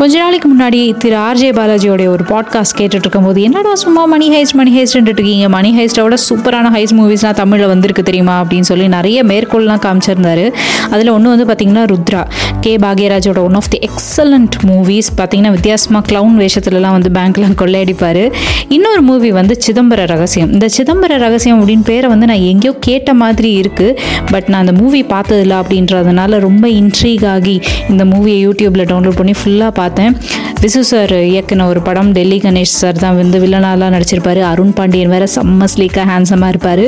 கொஞ்ச நாளைக்கு முன்னாடி திரு ஆர்ஜே பாலாஜியோடைய ஒரு பாட்காஸ்ட் கேட்டுட்டு இருக்கும்போது, என்னடா சும்மா மணி ஹைஸ்ட்டு இருக்கீங்க, மணி ஹைஸ்ட்டோட சூப்பரான ஹைஸ் மூவிஸ்லாம் தமிழில் வந்திருக்கு தெரியுமா அப்படின்னு சொல்லி நிறைய மேற்கோள்லாம் காமிச்சிருந்தாரு. அதில் ஒன்று வந்து பார்த்திங்கன்னா ருத்ரா, கே பாக்யராஜோட one of the excellent movies. பார்த்திங்கன்னா வித்தியாசமாக க்ளவுன் வேஷத்துலலாம் வந்து பேங்க்லாம் கொள்ளையடிப்பார். இன்னொரு மூவி வந்து சிதம்பர ரகசியம். இந்த சிதம்பர ரகசியம் அப்படின்னு பேரை வந்து நான் எங்கேயோ கேட்ட மாதிரி இருக்குது, பட் நான் அந்த மூவி பார்த்ததில்லை. அப்படின்றதுனால ரொம்ப இன்ட்ரீக் ஆகி இந்த மூவியை யூடியூப்பில் டவுன்லோட் பண்ணி ஃபுல்லாக பார்த்தேன். விசு சார் இயக்குன ஒரு படம், டெல்லி கணேஷ் சார் தான் வந்து வில்லனாலாம் நடிச்சிருப்பார். அருண் பாண்டியன் வேறு செம்ம ஸ்லீக்காக ஹேண்ட்ஸமாக இருப்பார்.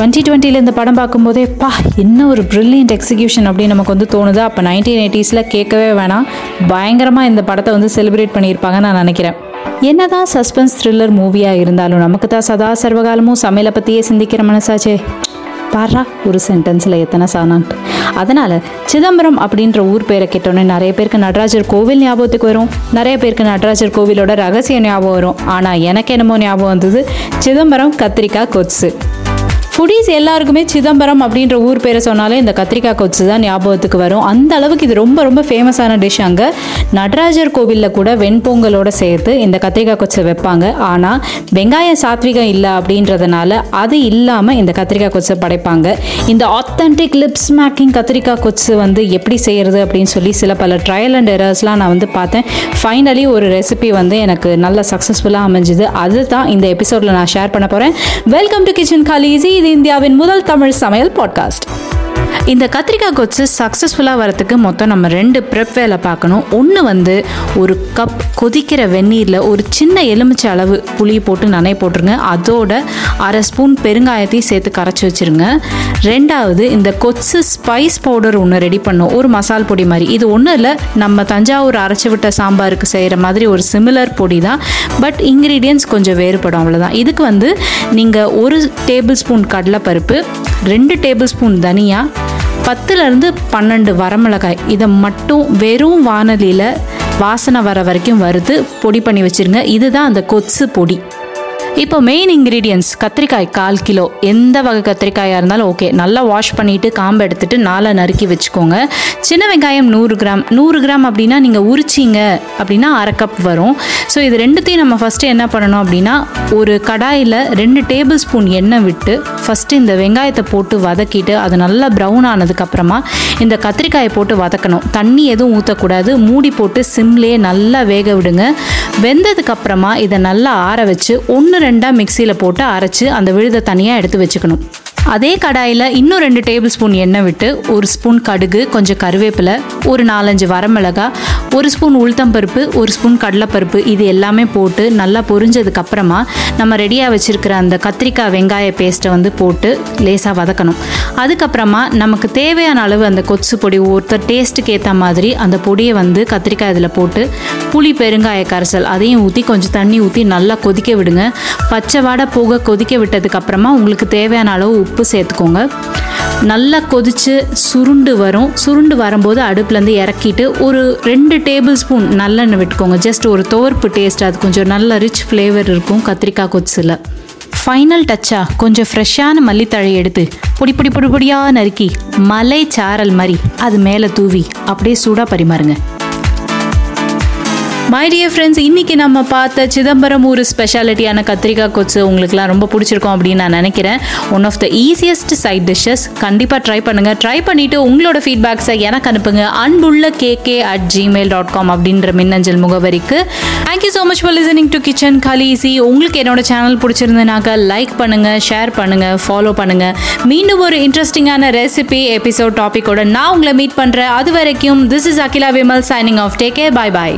2020 இந்த படம் பார்க்கும்போதே பா என்ன ஒரு ப்ரில்லியன்ட் எக்ஸிக்யூஷன் அப்படின்னு நமக்கு வந்து தோணுது. அப்போ 1980s கேட்கவே வேணாம், பயங்கரமாக இந்த படத்தை வந்து செலிப்ரேட் பண்ணியிருப்பாங்கன்னு நான் நினைக்கிறேன். என்னதான் சஸ்பென்ஸ் த்ரில்லர் மூவியாக இருந்தாலும் நமக்கு தான் சதா சர்வகாலமும் சமையலை பற்றியே சிந்திக்கிற மனசாச்சே. பாரா ஒரு சென்டென்ஸில் எத்தனை சாணான்ட்டு. அதனால் சிதம்பரம் அப்படின்ற ஊர் பேரை கேட்டோன்னே நிறைய பேருக்கு நடராஜர் கோவில் ஞாபகத்துக்கு வரும், நிறைய பேருக்கு நடராஜர் கோவிலோட ரகசிய ஞாபகம் வரும். ஆனால் எனக்கு என்னமோ ஞாபகம் வந்தது சிதம்பரம் கத்திரிக்காய் கொச்சு. ஃபுடீஸ் எல்லாருக்குமே சிதம்பரம் அப்படின்ற ஊர் பேரை சொன்னாலே இந்த கத்திரிக்காய் கொச்சு தான் ஞாபகத்துக்கு வரும். அந்த அளவுக்கு இது ரொம்ப ரொம்ப ஃபேமஸான டிஷ். அங்கே நடராஜர் கோவிலில் கூட வெண்பொங்கலோடு சேர்த்து இந்த கத்திரிக்காய் கொச்சை வைப்பாங்க. ஆனால் வெங்காயம் சாத்விகம் இல்லை அப்படின்றதுனால அது இல்லாமல் இந்த கத்திரிக்காய் கொச்சை படைப்பாங்க. இந்த ஆத்தென்டிக் லிப் ஸ்மேக்கிங் கத்திரிக்காய் கொச்சு வந்து எப்படி செய்கிறது அப்படின்னு சொல்லி சில பல ட்ரையல் அண்ட் எரர்ஸ்லாம் நான் வந்து பார்த்தேன். ஃபைனலி ஒரு ரெசிபி வந்து எனக்கு நல்லா சக்ஸஸ்ஃபுல்லாக அமைஞ்சுது. அதுதான் இந்த எபிசோடில் நான் ஷேர் பண்ண போகிறேன். வெல்கம் டு கிச்சன் காலி ஈஸி, இந்தியாவின் முதல் தமிழ் சமையல் பாட்காஸ்ட். இந்த கத்திரிக்காய் கொச்சு சக்ஸஸ்ஃபுல்லாக வரத்துக்கு மொத்தம் நம்ம 2 ப்ரெப் வேலை பார்க்கணும். ஒன்று வந்து ஒரு கப் கொதிக்கிற வெந்நீரில் ஒரு சின்ன எலுமிச்சை அளவு புளி போட்டு நனைய போட்டுருங்க. அதோட அரை ஸ்பூன் பெருங்காயத்தையும் சேர்த்து கரைச்சி வச்சுருங்க. ரெண்டாவது இந்த கொச்சு ஸ்பைஸ் பவுடர் ஒன்று ரெடி பண்ணும், ஒரு மசால் பொடி மாதிரி. இது ஒன்றும் இல்லை, நம்ம தஞ்சாவூர் அரைச்சி விட்ட சாம்பாருக்கு செய்கிற மாதிரி ஒரு சிமிலர் பொடி தான், பட் இன்க்ரீடியன்ட்ஸ் கொஞ்சம் வேறுபடும், அவ்வளோதான். இதுக்கு வந்து நீங்கள் 1 டேபிள் ஸ்பூன் கடலைப்பருப்பு, 2 டேபிள் ஸ்பூன் தனியா, 10-12 வரமிளகாய் இதை மட்டும் வெறும் வானலியில் வாசனை வர வரைக்கும் வறுத்து பொடி பண்ணி வச்சுருங்க. இதுதான் அந்த கொச்சு பொடி. இப்போ மெயின் இன்க்ரீடியன்ட்ஸ். கத்திரிக்காய் 1/4 கிலோ, எந்த வகை கத்திரிக்காயாக இருந்தாலும் ஓகே. நல்லா வாஷ் பண்ணிவிட்டு காம்பை எடுத்துகிட்டு 4 நறுக்கி வச்சுக்கோங்க. சின்ன வெங்காயம் 100 கிராம். 100 கிராம் அப்படின்னா நீங்கள் உரிச்சிங்க அப்படின்னா அரை கப் வரும். ஸோ இது 2த்தையும் நம்ம ஃபஸ்ட்டு என்ன பண்ணணும் அப்படின்னா, ஒரு கடாயில் 2 டேபிள் ஸ்பூன் எண்ணெய் விட்டு ஃபஸ்ட்டு இந்த வெங்காயத்தை போட்டு வதக்கிட்டு அது நல்லா ப்ரௌன் ஆனதுக்கப்புறமா இந்த கத்திரிக்காயை போட்டு வதக்கணும். தண்ணி எதுவும் ஊற்றக்கூடாது. மூடி போட்டு சிம்லேயே நல்லா வேக விடுங்க. வெந்ததுக்கப்புறமா இதை நல்லா ஆற வச்சு 1-2 மிக்சியில் போட்டு அரைச்சி அந்த விழுதை தனியாக எடுத்து வச்சுக்கணும். அதே கடாயில் இன்னும் 2 டேபிள் ஸ்பூன் எண்ணெய் விட்டு 1 ஸ்பூன் கடுகு, கொஞ்சம் கருவேப்பிலை, ஒரு 4-5 வரமிளகாய், 1 ஸ்பூன் உளுத்தம்பருப்பு, 1 ஸ்பூன் கடலைப்பருப்பு இது எல்லாமே போட்டு நல்லா பொரிஞ்சதுக்கப்புறமா நம்ம ரெடியாக வச்சுருக்கிற அந்த கத்திரிக்காய் வெங்காய பேஸ்ட்டை வந்து போட்டு லேசாக வதக்கணும். அதுக்கப்புறமா நமக்கு தேவையான அளவு அந்த கொச்சு பொடி, ஒருத்தர் டேஸ்ட்டுக்கு ஏற்ற மாதிரி அந்த பொடியை வந்து கத்திரிக்காய் இதில் போட்டு புளி பெருங்காய கரைசல் அதையும் ஊற்றி கொஞ்சம் தண்ணி ஊற்றி நல்லா கொதிக்க விடுங்க. பச்சை வாடை போக கொதிக்க விட்டதுக்கப்புறமா உங்களுக்கு தேவையான அளவு உப்பு சேர்த்துக்கோங்க. நல்லா கொதித்து சுருண்டு வரும். சுருண்டு வரும்போது அடுப்புலேருந்து இறக்கிட்டு ஒரு 2 டேபிள் ஸ்பூன் நல்லெண்ணெய் விட்டுக்கோங்க. ஜஸ்ட் ஒரு துவர்ப்பு டேஸ்ட், அது கொஞ்சம் நல்ல ரிச் ஃப்ளேவர் இருக்கும் கத்திரிக்காய் கொச்சில். ஃபைனல் டச்சாக கொஞ்சம் ஃப்ரெஷ்ஷான மல்லித்தழை எடுத்து பொடி பொடியாக நறுக்கி மலை சாரல் மாதிரி அது மேலே தூவி அப்படியே சூடாக பரிமாறுங்க. மை டியர் ஃப்ரெண்ட்ஸ், இன்றைக்கி நம்ம பார்த்த சிதம்பரம் ஊர் ஸ்பெஷாலிட்டியான கத்திரிக்காய் கொச்சு உங்களுக்குலாம் ரொம்ப பிடிச்சிருக்கும் அப்படின்னு நான் நினைக்கிறேன். One of the easiest side dishes. கண்டிப்பாக ட்ரை பண்ணுங்கள். ட்ரை பண்ணிவிட்டு உங்களோட ஃபீட்பேக்ஸை எனக்கு அனுப்புங்க. anbullakk@gmail.com அப்படின்ற மின்னஞ்சல் முகவரிக்கு. Thank you so much for listening to kitchen காலி ஈஸி. உங்களுக்கு என்னோடய சேனல் பிடிச்சிருந்தனாக்கா லைக் பண்ணுங்கள், ஷேர் பண்ணுங்கள், ஃபாலோ பண்ணுங்கள். மீண்டும் ஒரு இன்ட்ரெஸ்டிங்கான ரெசிபி எபிசோட் டாப்பிக்கோட நான் உங்களை மீட் பண்ணுறேன். அது வரைக்கும் this is Akila Vimal signing off. Take care. Bye bye.